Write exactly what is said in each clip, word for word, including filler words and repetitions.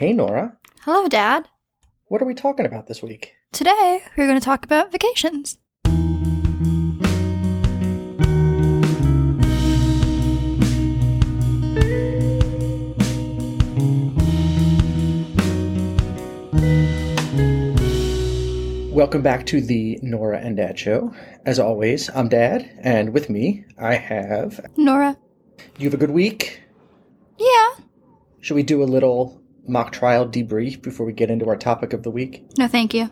Hey, Norah. Hello, Dad. What are we talking about this week? Today, we're going to talk about vacations. Welcome back to the Norah and Dad Show. As always, I'm Dad, and with me, I have... Norah. You have a good week? Yeah. Should we do a little mock trial debrief before we get into our topic of the week? No, thank you.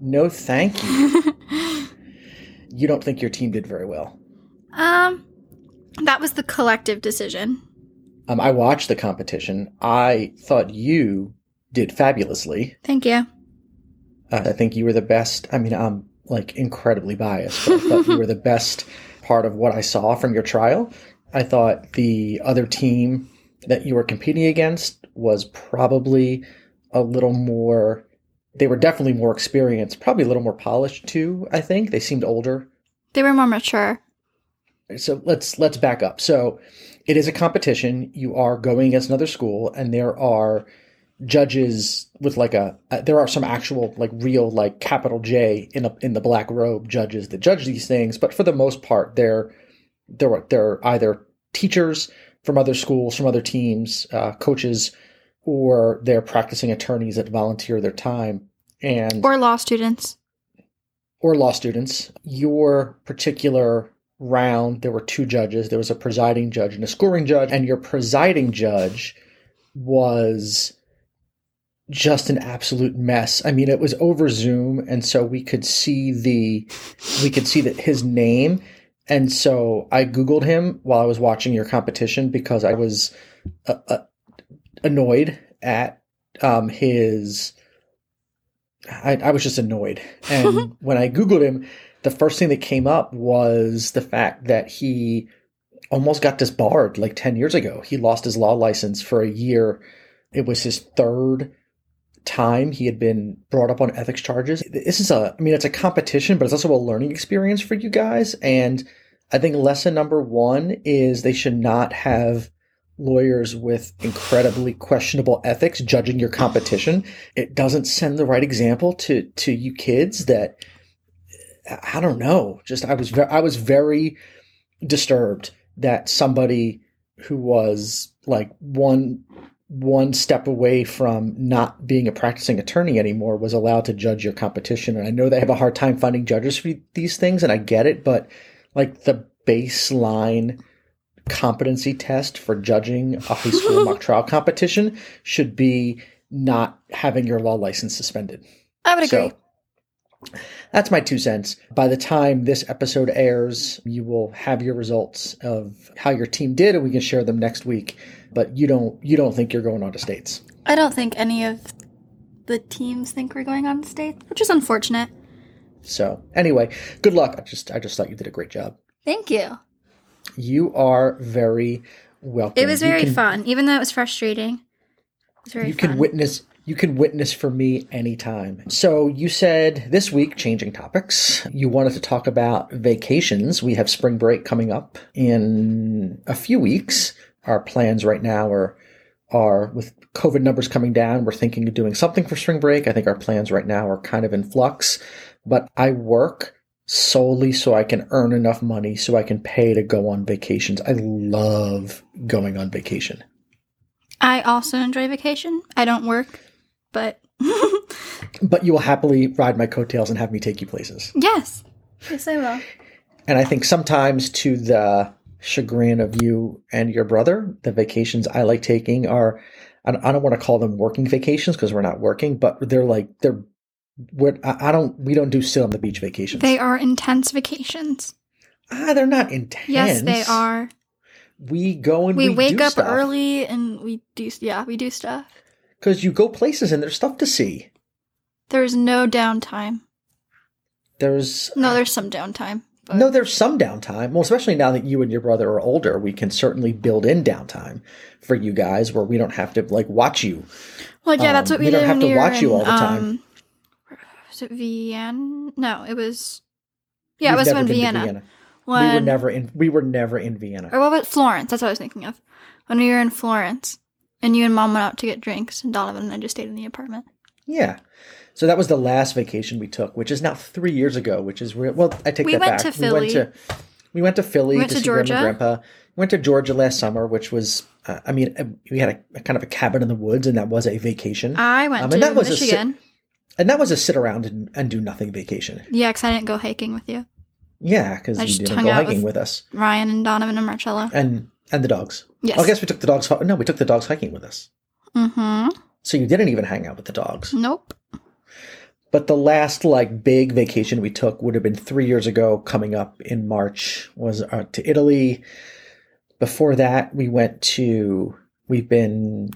No, thank you. You don't think your team did very well? Um, that was the collective decision. Um, I watched the competition. I thought you did fabulously. Thank you. Uh, I think you were the best. I mean, I'm like incredibly biased, but I thought you were the best part of what I saw from your trial. I thought the other team that you were competing against was probably a little more, they were definitely more experienced, probably a little more polished too, I think. They seemed older. They were more mature. So let's let's back up. So it is a competition. You are going against another school, and there are judges with like a uh, there are some actual like real like capital J in a, in the black robe judges that judge these things, but for the most part they're they're they're either teachers from other schools, from other teams, uh, coaches, or they're practicing attorneys that volunteer their time, and or law students or law students. Your particular round, there were two judges. There was a presiding judge and a scoring judge, and your presiding judge was just an absolute mess. I mean, it was over Zoom, and so we could see the we could see that his name. And so I Googled him while I was watching your competition because I was uh, uh, annoyed at um, his. I, I was just annoyed, and when I Googled him, the first thing that came up was the fact that he almost got disbarred like ten years ago. He lost his law license for a year. It was his third time he had been brought up on ethics charges. This is a, I mean, it's a competition, but it's also a learning experience for you guys. And I think lesson number one is they should not have lawyers with incredibly questionable ethics judging your competition. It doesn't send the right example to, to you kids that, I don't know, just, I was, ve- I was very disturbed that somebody who was like one, one step away from not being a practicing attorney anymore was allowed to judge your competition. And I know they have a hard time finding judges for these things, and I get it, but like the baseline competency test for judging a high school mock trial competition should be not having your law license suspended. I would agree. So, that's my two cents. By the time this episode airs, you will have your results of how your team did, and we can share them next week. But you don't you don't think you're going on to states. I don't think any of the teams think we're going on to states, which is unfortunate. So anyway, good luck. I just I just thought you did a great job. Thank you. You are very welcome. It was very can, fun, even though it was frustrating. It was very you fun. Can witness you can witness for me anytime. So you said this week, changing topics, you wanted to talk about vacations. We have spring break coming up in a few weeks. Our plans right now are, are with COVID numbers coming down, we're thinking of doing something for spring break. I think our plans right now are kind of in flux, but I work solely so I can earn enough money so I can pay to go on vacations. I love going on vacation. I also enjoy vacation. I don't work, but... But you will happily ride my coattails and have me take you places. Yes. Yes, I will. And I think sometimes to the... chagrin of you and your brother, the vacations I like taking are, I don't want to call them working vacations because we're not working, but they're like, they're, we're, I don't, we don't do sit on the beach vacations. They are intense vacations. Ah, they're not intense. Yes, they are. We go and we, we wake do up stuff. Early and we do, yeah, we do stuff. Because you go places and there's stuff to see. There's no downtime. There's. No, there's some downtime. But. No, there's some downtime. Well, especially now that you and your brother are older, we can certainly build in downtime for you guys where we don't have to, like, watch you. Well, yeah, um, that's what we, we did. We don't have to watch in, you all the time. Um, was it Vienna? No, it was... Yeah, We've it was when Vienna. Vienna. When, we, were never in, we were never in Vienna. Or what about Florence? That's what I was thinking of. When we were in Florence, And you and Mom went out to get drinks, and Donovan and I just stayed in the apartment. Yeah. So that was the last vacation we took, which is now three years ago, which is real. Well, I take we that back. We went to Philly. We went to, we went to Philly we went to, to see Georgia. Grandma and Grandpa. We went to Georgia last summer, which was, uh, I mean, we had a, a kind of a cabin in the woods, and that was a vacation. I went um, to that was Michigan. A, and that was a sit around and, and do nothing vacation. Yeah, because I didn't go hiking with you. Yeah, because you didn't go hiking with, with us. Ryan and Donovan and Marcella. And and the dogs. Yes. Well, I guess we took the dogs. No, we took the dogs hiking with us. Mm-hmm. So you didn't even hang out with the dogs. Nope. But the last like big vacation we took would have been three years ago. Coming up in March was uh, to Italy. Before that, we went to. We've been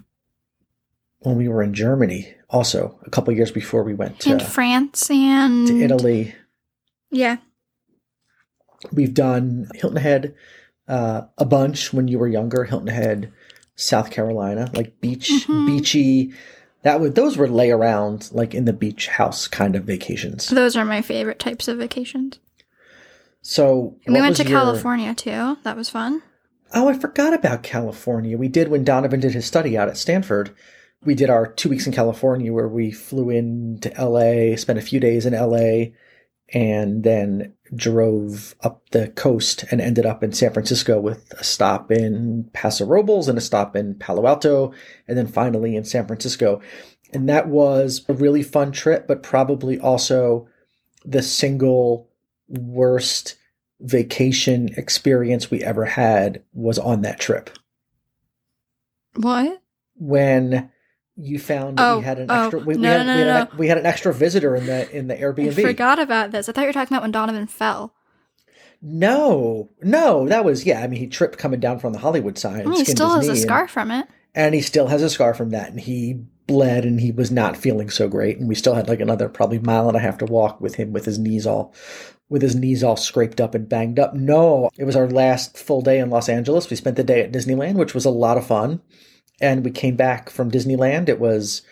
when we were in Germany. Also, a couple of years before we went to and France and to Italy. Yeah. We've done Hilton Head uh, a bunch when you were younger. Hilton Head, South Carolina, like beach, mm-hmm. beachy. That would those were lay around like in the beach house kind of vacations. Those are my favorite types of vacations. So and we went to your... California too. That was fun. Oh, I forgot about California. We did when Donovan did his study out at Stanford. We did our two weeks in California where we flew in to L A, spent a few days in L A, and then drove up the coast and ended up in San Francisco with a stop in Paso Robles and a stop in Palo Alto, and then finally in San Francisco. And that was a really fun trip, but probably also the single worst vacation experience we ever had was on that trip. What? When you found that oh, we had an oh, extra we, no, we, had, no, no, we, had an, no. we had an extra visitor in the in the Airbnb. I forgot about this. I thought you were talking about when Donovan fell. No. No, that was yeah, I mean he tripped coming down from the Hollywood sign. Well, he still has a scar and, from it. And he still has a scar from that, and he bled and he was not feeling so great, and we still had like another probably mile and a half to walk with him with his knees all with his knees all scraped up and banged up. No, it was our last full day in Los Angeles. We spent the day at Disneyland, which was a lot of fun. And we came back from Disneyland. It was,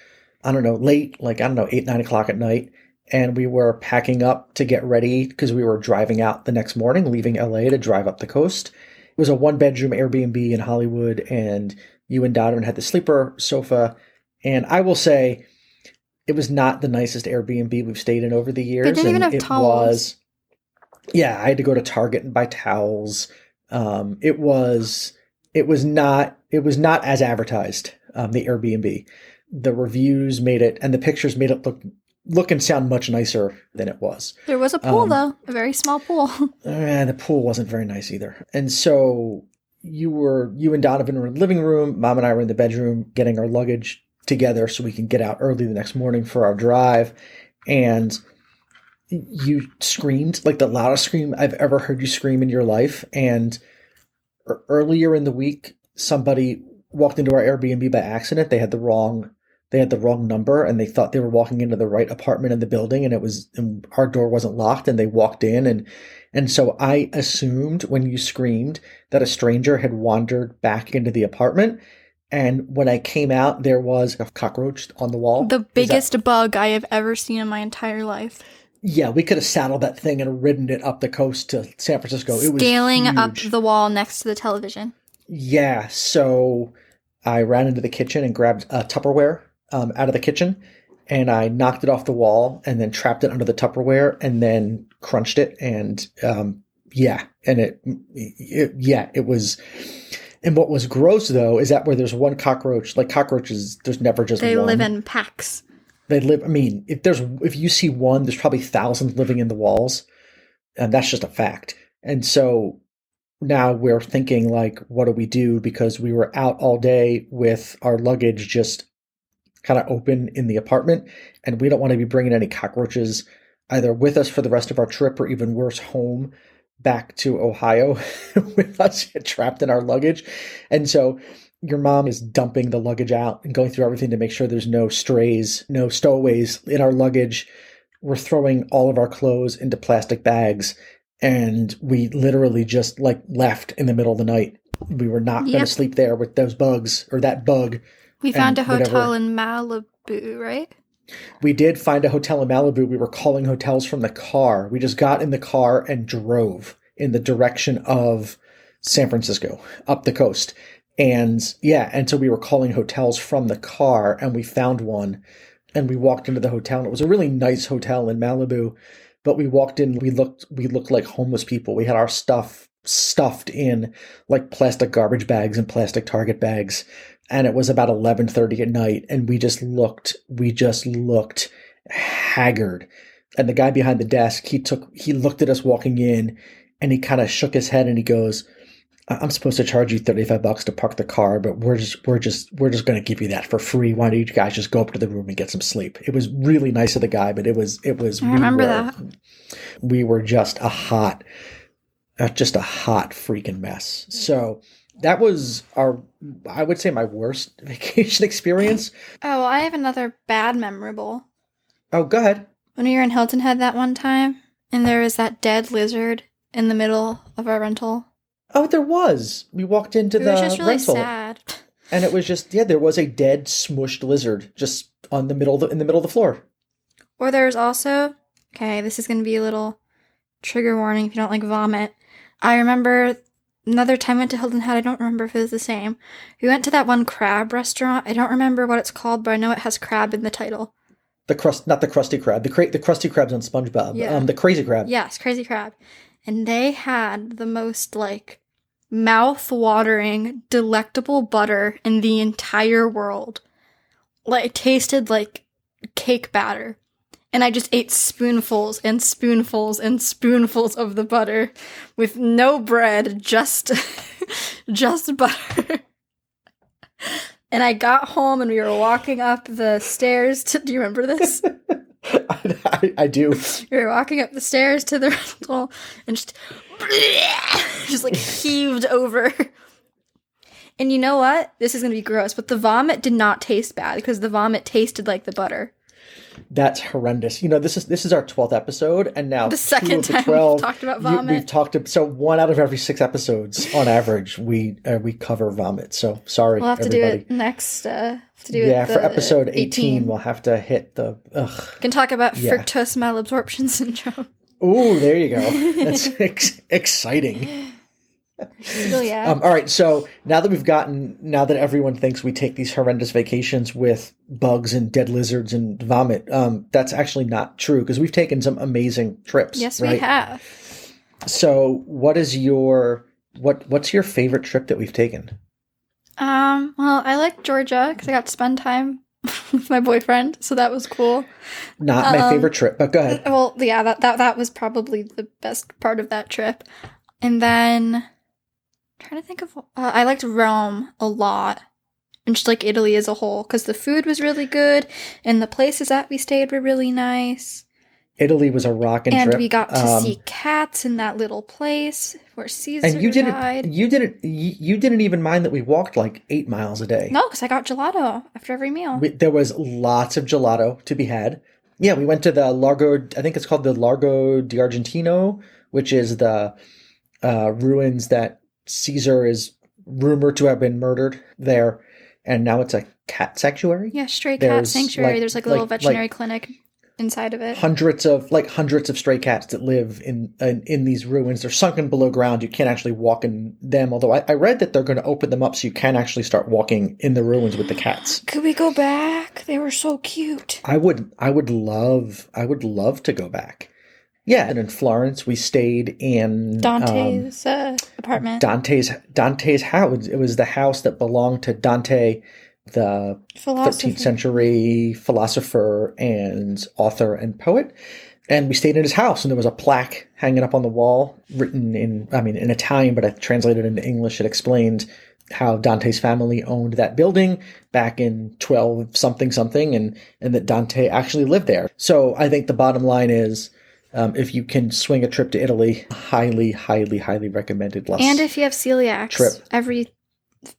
I don't know, late, like, I don't know, eight, nine o'clock at night. And we were packing up to get ready because we were driving out the next morning, leaving L A to drive up the coast. It was a one-bedroom Airbnb in Hollywood, and you and Donovan had the sleeper sofa. And I will say, it was not the nicest Airbnb we've stayed in over the years. They didn't even have towels. Yeah, I had to go to Target and buy towels. Um, it was... It was not. It was not as advertised. Um, the Airbnb, the reviews made it, and the pictures made it look, look and sound much nicer than it was. There was a pool um, though, a very small pool. eh, the pool wasn't very nice either. And so you were, you and Donovan were in the living room. Mom and I were in the bedroom getting our luggage together so we can get out early the next morning for our drive. And you screamed like the loudest scream I've ever heard you scream in your life, and. Earlier in the week, somebody walked into our Airbnb by accident. They had the wrong, they had the wrong number, and they thought they were walking into the right apartment in the building. And it was, and our door wasn't locked, and they walked in. And and so I assumed when you screamed that a stranger had wandered back into the apartment. And when I came out, there was a cockroach on the wall. The biggest that- bug I have ever seen in my entire life. Yeah, we could have saddled that thing and ridden it up the coast to San Francisco. It was scaling huge. Up the wall next to the television. Yeah, so I ran into the kitchen and grabbed uh, Tupperware um, out of the kitchen, and I knocked it off the wall and then trapped it under the Tupperware and then crunched it. And um, yeah, and it, it, yeah, it was. And what was gross though is that where there's one cockroach, like cockroaches, there's never just they one. They live in packs. They live, I mean, if there's, if you see one, there's probably thousands living in the walls, and that's just a fact. And so now we're thinking like, what do we do? Because we were out all day with our luggage just kind of open in the apartment, and we don't want to be bringing any cockroaches either with us for the rest of our trip, or even worse, home back to Ohio with us trapped in our luggage. And so your mom is dumping the luggage out and going through everything to make sure there's no strays, no stowaways in our luggage. We're throwing all of our clothes into plastic bags, and we literally just like left in the middle of the night. We were not yep. going to sleep there with those bugs or that bug. We found a hotel whatever. in Malibu, right? We did find a hotel in Malibu. We were calling hotels from the car. We just got in the car and drove in the direction of San Francisco, up the coast. And yeah, and so we were calling hotels from the car, and we found one, and we walked into the hotel, and it was a really nice hotel in Malibu. But we walked in, we looked, we looked like homeless people. We had our stuff stuffed in like plastic garbage bags and plastic Target bags. And it was about eleven thirty at night. And we just looked, we just looked haggard. And the guy behind the desk, he took, he looked at us walking in, and he kind of shook his head and he goes, I'm supposed to charge you thirty-five bucks to park the car, but we're just, we're just, we're just going to give you that for free. Why don't you guys just go up to the room and get some sleep? It was really nice of the guy, but it was, it was, I remember we were, that. We were just a hot, uh, just a hot freaking mess. So that was our, I would say my worst vacation experience. Oh, I have another bad memorable. Oh, go ahead. When we were in Hilton Head that one time, and there was that dead lizard in the middle of our rental. Oh, there was. We walked into the rental. It was just really rental, sad. And it was just, yeah, there was a dead, smushed lizard just on the middle of the, in the middle of the floor. Or there was also, okay, this is going to be a little trigger warning if you don't like vomit. I remember another time I went to Hilton Head. I don't remember if it was the same. We went to that one crab restaurant. I don't remember what it's called, but I know it has crab in the title. The crust, not the Krusty Krab. The cra- the Krusty Krab's on SpongeBob. Yeah. Um, the Crazy Crab. Yes, Crazy Crab. And they had the most, like, mouth-watering, delectable butter in the entire world. Like, it tasted like cake batter. And I just ate spoonfuls and spoonfuls and spoonfuls of the butter with no bread, just, just butter. And I got home, and we were walking up the stairs to, do you remember this? I, I, I do. We were walking up the stairs to the rental and just, just like heaved over. And you know what? This is going to be gross, but the vomit did not taste bad because the vomit tasted like the butter. That's horrendous. You know, this is this is our twelfth episode, and now the second time twelve, we've talked about vomit. You, we've talked to, so one out of every six episodes, on average, we uh, we cover vomit. So sorry, we'll have everybody. to do it next. Uh, have to do yeah, it the, for episode eighteen, we'll have to hit the. Ugh. We can talk about yeah. fructose malabsorption syndrome. Oh, there you go. That's ex- exciting. Still, yeah. Um, all right. So now that we've gotten, now that everyone thinks we take these horrendous vacations with bugs and dead lizards and vomit, um, that's actually not true because we've taken some amazing trips. Yes, right? We have. So, what is your what? What's your favorite trip that we've taken? Um. Well, I like Georgia because I got to spend time with my boyfriend, so that was cool. Not um, my favorite trip, but go ahead. Well, yeah, that that that was probably the best part of that trip, and then. Trying to think of, uh, I liked Rome a lot, and just like Italy as a whole, because the food was really good, and the places that we stayed were really nice. Italy was a rockin' trip, and we got to um, see cats in that little place where Caesar and you died. Didn't, you didn't, you, you didn't even mind that we walked like eight miles a day. No, because I got gelato after every meal. We, there was lots of gelato to be had. Yeah, we went to the Largo. I think it's called the Largo di Argentino, which is the uh, ruins that. Caesar is rumored to have been murdered there, and now it's a cat sanctuary. Yeah, stray cat there's sanctuary. Like, there's like a little like, veterinary like clinic inside of it. Hundreds of like hundreds of stray cats that live in in, in these ruins. They're sunken below ground. You can't actually walk in them. Although I, I read that they're going to open them up so you can actually start walking in the ruins with the cats. Could we go back? They were so cute. I would. I would love. I would love to go back. Yeah, and in Florence, we stayed in Dante's um, uh, apartment. Dante's Dante's house. It was the house that belonged to Dante, the thirteenth century philosopher and author and poet. And we stayed in his house, and there was a plaque hanging up on the wall, written in, I mean, in Italian, but I translated into English. It explained how Dante's family owned that building back in twelve something something, and and that Dante actually lived there. So I think the bottom line is. Um, if you can swing a trip to Italy, highly, highly, highly recommended. Less and if you have celiacs, trip. Every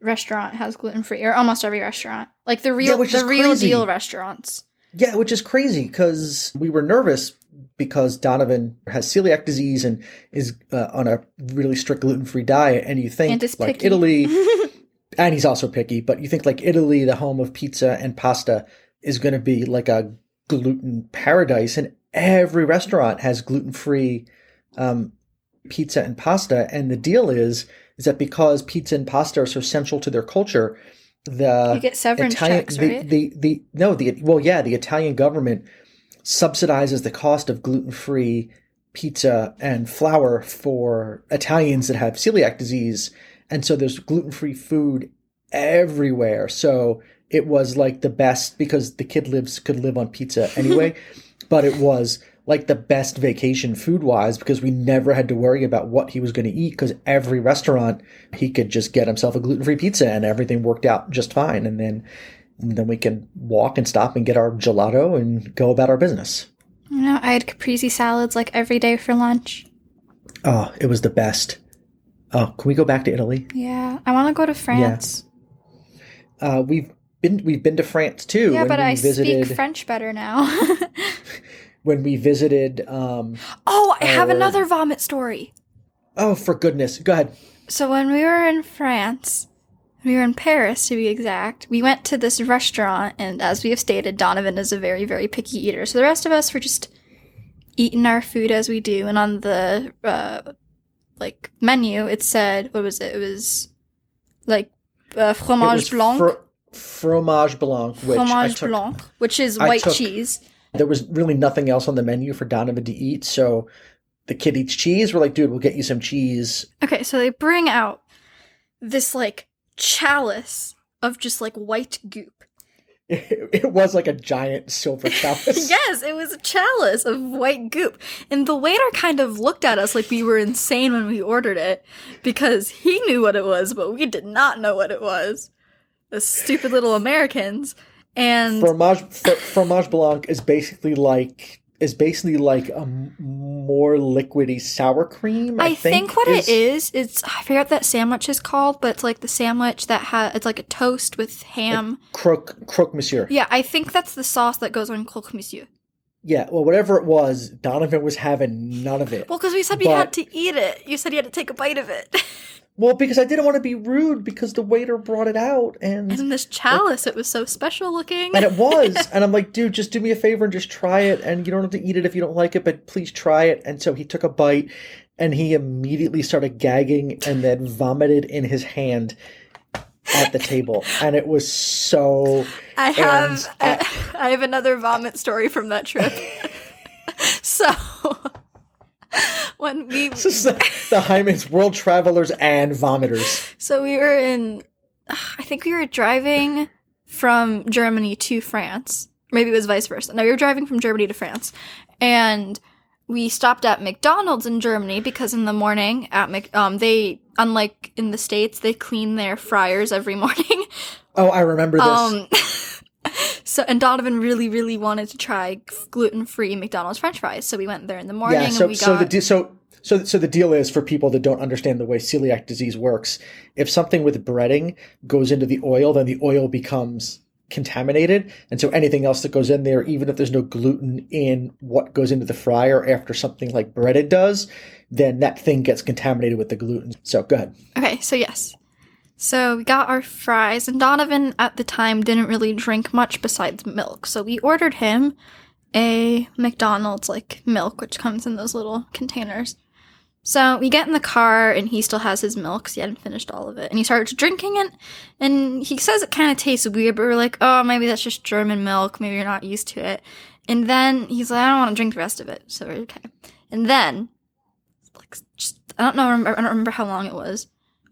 restaurant has gluten-free, or almost every restaurant. Like the real, yeah, the real crazy. Deal restaurants. Yeah, which is crazy because we were nervous because Donovan has celiac disease and is uh, on a really strict gluten-free diet. And you think and like picky. Italy, and he's also picky, but you think like Italy, the home of pizza and pasta, is going to be like a gluten paradise. And every restaurant has gluten-free um, pizza and pasta, and the deal is is that because pizza and pasta are so central to their culture, the you get severance Italian, checks, right? The, the, the, no, the well, yeah, the Italian government subsidizes the cost of gluten-free pizza and flour for Italians that have celiac disease, and so there's gluten-free food everywhere. So it was like the best, because the kid lives could live on pizza anyway, but it was like the best vacation food-wise, because we never had to worry about what he was going to eat, because every restaurant he could just get himself a gluten-free pizza and everything worked out just fine. And then and then we can walk and stop and get our gelato and go about our business. You know, I had caprese salads like every day for lunch. Oh, it was the best. Oh, can we go back to Italy? Yeah, I want to go to France. Yeah. Uh, we've been we've been to France too. Yeah, but I visited... speak French better now. When we visited, um, oh, I our... have another vomit story. Oh, for goodness, go ahead. So when we were in France, we were in Paris to be exact. We went to this restaurant, and as we have stated, Donovan is a very, very picky eater. So the rest of us were just eating our food as we do, and on the uh, like menu, it said, what was it? It was like uh, fromage blanc. Fr- fromage blanc. Which fromage I took, blanc, which is white took- cheese. There was really nothing else on the menu for Donovan to eat, so the kid eats cheese. We're like, dude, we'll get you some cheese. Okay, so they bring out this, like, chalice of just, like, white goop. It, it was like a giant silver chalice. Yes, it was a chalice of white goop. And the waiter kind of looked at us like we were insane when we ordered it, because he knew what it was, but we did not know what it was. The stupid little Americans. And fromage, fr- fromage blanc is basically like is basically like a m- more liquidy sour cream. I, I think, think what is. it is, it's I forget what that sandwich is called, but it's like the sandwich that has it's like a toast with ham. Like croque croque monsieur. Yeah, I think that's the sauce that goes on croque monsieur. Yeah, well, whatever it was, Donovan was having none of it. Well, because we said but... we had to eat it. You said you had to take a bite of it. Well, because I didn't want to be rude, because the waiter brought it out. And, and this chalice, like, it was so special looking. And it was. And I'm like, dude, just do me a favor and just try it. And you don't have to eat it if you don't like it, but please try it. And so he took a bite, and he immediately started gagging and then vomited in his hand at the table. And it was so... I have, at- I, I have another vomit story from that trip. So... When we this is the, the Hyman's World Travelers and Vomiters. So we were in, I think we were driving from Germany to France. Maybe it was vice versa. No, we were driving from Germany to France, and we stopped at McDonald's in Germany, because in the morning at Mc, um they unlike in the States, they clean their fryers every morning. Oh, I remember this. Um, So, and Donovan really, really wanted to try gluten-free McDonald's French fries, so we went there in the morning. Yeah, so, and we got... so the de- so so so the deal is, for people that don't understand the way celiac disease works, if something with breading goes into the oil, then the oil becomes contaminated, and so anything else that goes in there, even if there's no gluten in what goes into the fryer after something like breaded does, then that thing gets contaminated with the gluten. So go ahead. Okay. So yes. So we got our fries, and Donovan at the time didn't really drink much besides milk. So we ordered him a McDonald's, like, milk, which comes in those little containers. So we get in the car, and he still has his milk, because he hadn't finished all of it. And he starts drinking it, and he says it kind of tastes weird, but we're like, oh, maybe that's just German milk. Maybe you're not used to it. And then he's like, I don't want to drink the rest of it. So we're okay. And then, like, just, I don't know, I don't remember how long it was.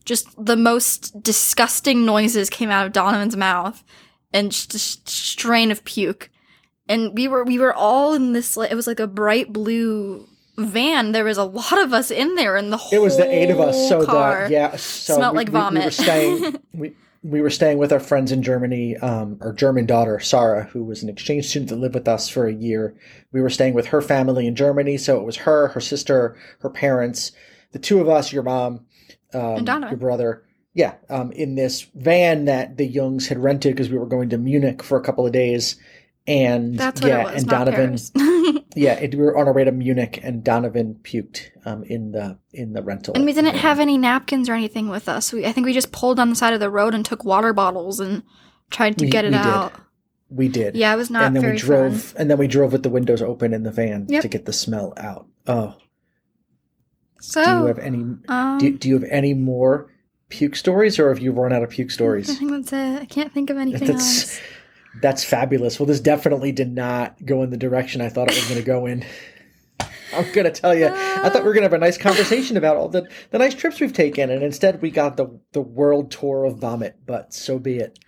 Just the most disgusting noises came out of Donovan's mouth, and just a strain of puke. And we were we were all in this, like, it was like a bright blue van. There was a lot of us in there, and the whole it was the eight of us. So the yeah, so smelled we, like vomit. We, we were staying we we were staying with our friends in Germany. Um, our German daughter Sarah, who was an exchange student that lived with us for a year, we were staying with her family in Germany. So it was her, her sister, her parents, the two of us, your mom. Um, your brother, yeah, um, in this van that the Youngs had rented, because we were going to Munich for a couple of days, and That's yeah, what it was, and Donovan, yeah, it, we were on our way to Munich, and Donovan puked um, in the in the rental, and we didn't van. have any napkins or anything with us. We, I think we just pulled on the side of the road and took water bottles and tried to we, get it we out. Did. We did, yeah, it was not. And then very we drove, fun. and then we drove with the windows open in the van yep. to get the smell out. Oh. So, do you have any? Um, do, do you have any more puke stories, or have you run out of puke stories? I think that's it. I can't think of anything that's, else. That's fabulous. Well, this definitely did not go in the direction I thought it was going to go in. I'm going to tell you, uh, I thought we were going to have a nice conversation about all the, the nice trips we've taken, and instead we got the, the world tour of vomit, but so be it.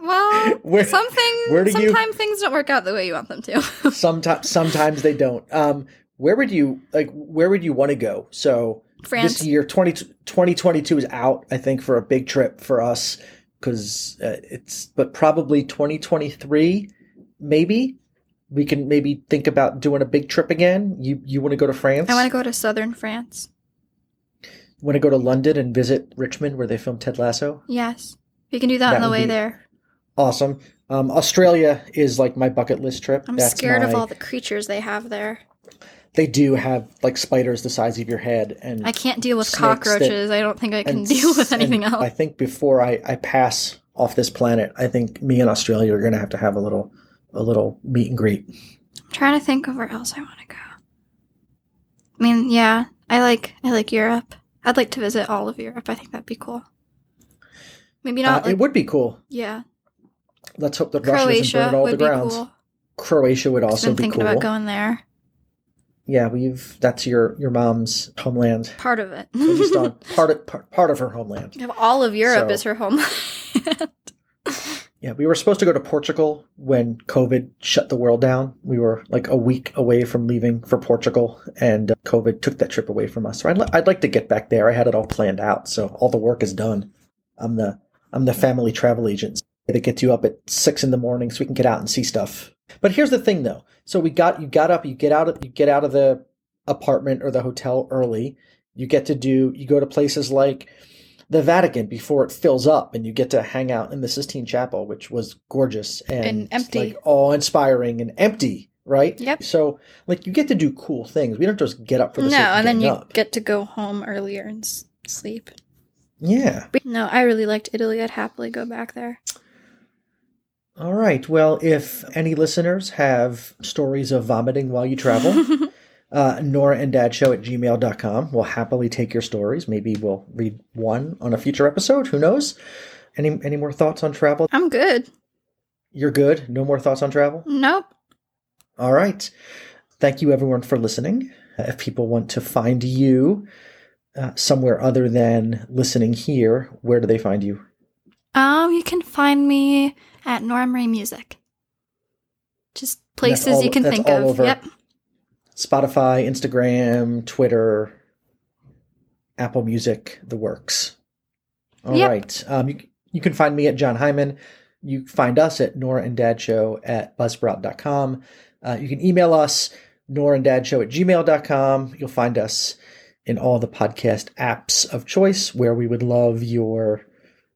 Well, where, something, where do sometimes you, things don't work out the way you want them to. sometimes, sometimes they don't. Um, where would you, like, where would you want to go? So France. This year, twenty twenty-two is out, I think, for a big trip for us, because uh, it's, but probably twenty twenty-three, maybe. We can maybe think about doing a big trip again. You you want to go to France? I want to go to southern France. You want to go to London and visit Richmond where they filmed Ted Lasso? Yes. We can do that, that on the way there. Awesome. Um, Australia is like my bucket list trip. I'm That's scared my, of all the creatures they have there. They do have like spiders the size of your head. And I can't deal with cockroaches. That, I don't think I can and, deal with anything else. I think before I, I pass off this planet, I think me and Australia are going to have to have a little... a little meet and greet. I'm trying to think of where else I want to go. I mean, yeah, I like I like Europe. I'd like to visit all of Europe. I think that'd be cool. Maybe not. Uh, like, it would be cool. Yeah. Let's hope that Russia doesn't burn all the grounds. Cool. Croatia would also be cool. I'm thinking about going there. Yeah, well, you've that's your, your mom's homeland. Part of it. At least on part of part, part of her homeland. All of Europe so. is her homeland. Yeah, we were supposed to go to Portugal when COVID shut the world down. We were like a week away from leaving for Portugal, and COVID took that trip away from us. So I'd, li- I'd like to get back there. I had it all planned out, so all the work is done. I'm the I'm the family travel agent that gets you up at six in the morning so we can get out and see stuff. But here's the thing, though. So we got you got up, you get out of you get out of the apartment or the hotel early. You get to do you go to places like the Vatican before it fills up, and you get to hang out in the Sistine Chapel, which was gorgeous and, and empty, like awe-inspiring and empty, right? Yep. So, like, you get to do cool things. We don't just get up for the no, sake of getting and then you up. Get to go home earlier and sleep. Yeah. No, I really liked Italy. I'd happily go back there. All right. Well, if any listeners have stories of vomiting while you travel. Uh, Norah and Dad Show at gmail dot com. We'll happily take your stories. Maybe we'll read one on a future episode. Who knows? Any any more thoughts on travel? I'm good. You're good? No more thoughts on travel? Nope. All right. Thank you, everyone, for listening. Uh, if people want to find you uh, somewhere other than listening here, where do they find you? Um, you can find me at Norah Marie Music. Just places all, you can think of. Over. Yep. Spotify, Instagram, Twitter, Apple Music, the works. All yep. right. Um, you, you can find me at John Hyman. You find us at Norah and Dad Show at buzzsprout dot com. Uh, you can email us, Norah and Dad Show at gmail dot com. You'll find us in all the podcast apps of choice, where we would love your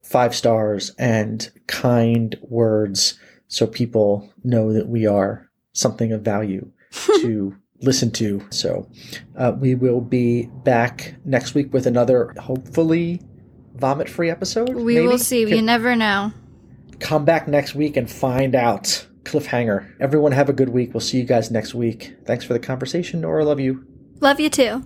five stars and kind words so people know that we are something of value to listen to. So uh, we will be back next week with another hopefully vomit-free episode. We maybe? will see. Can you never know. Come back next week and find out. Cliffhanger. Everyone have a good week. We'll see you guys next week. Thanks for the conversation, Norah. Love you. Love you too.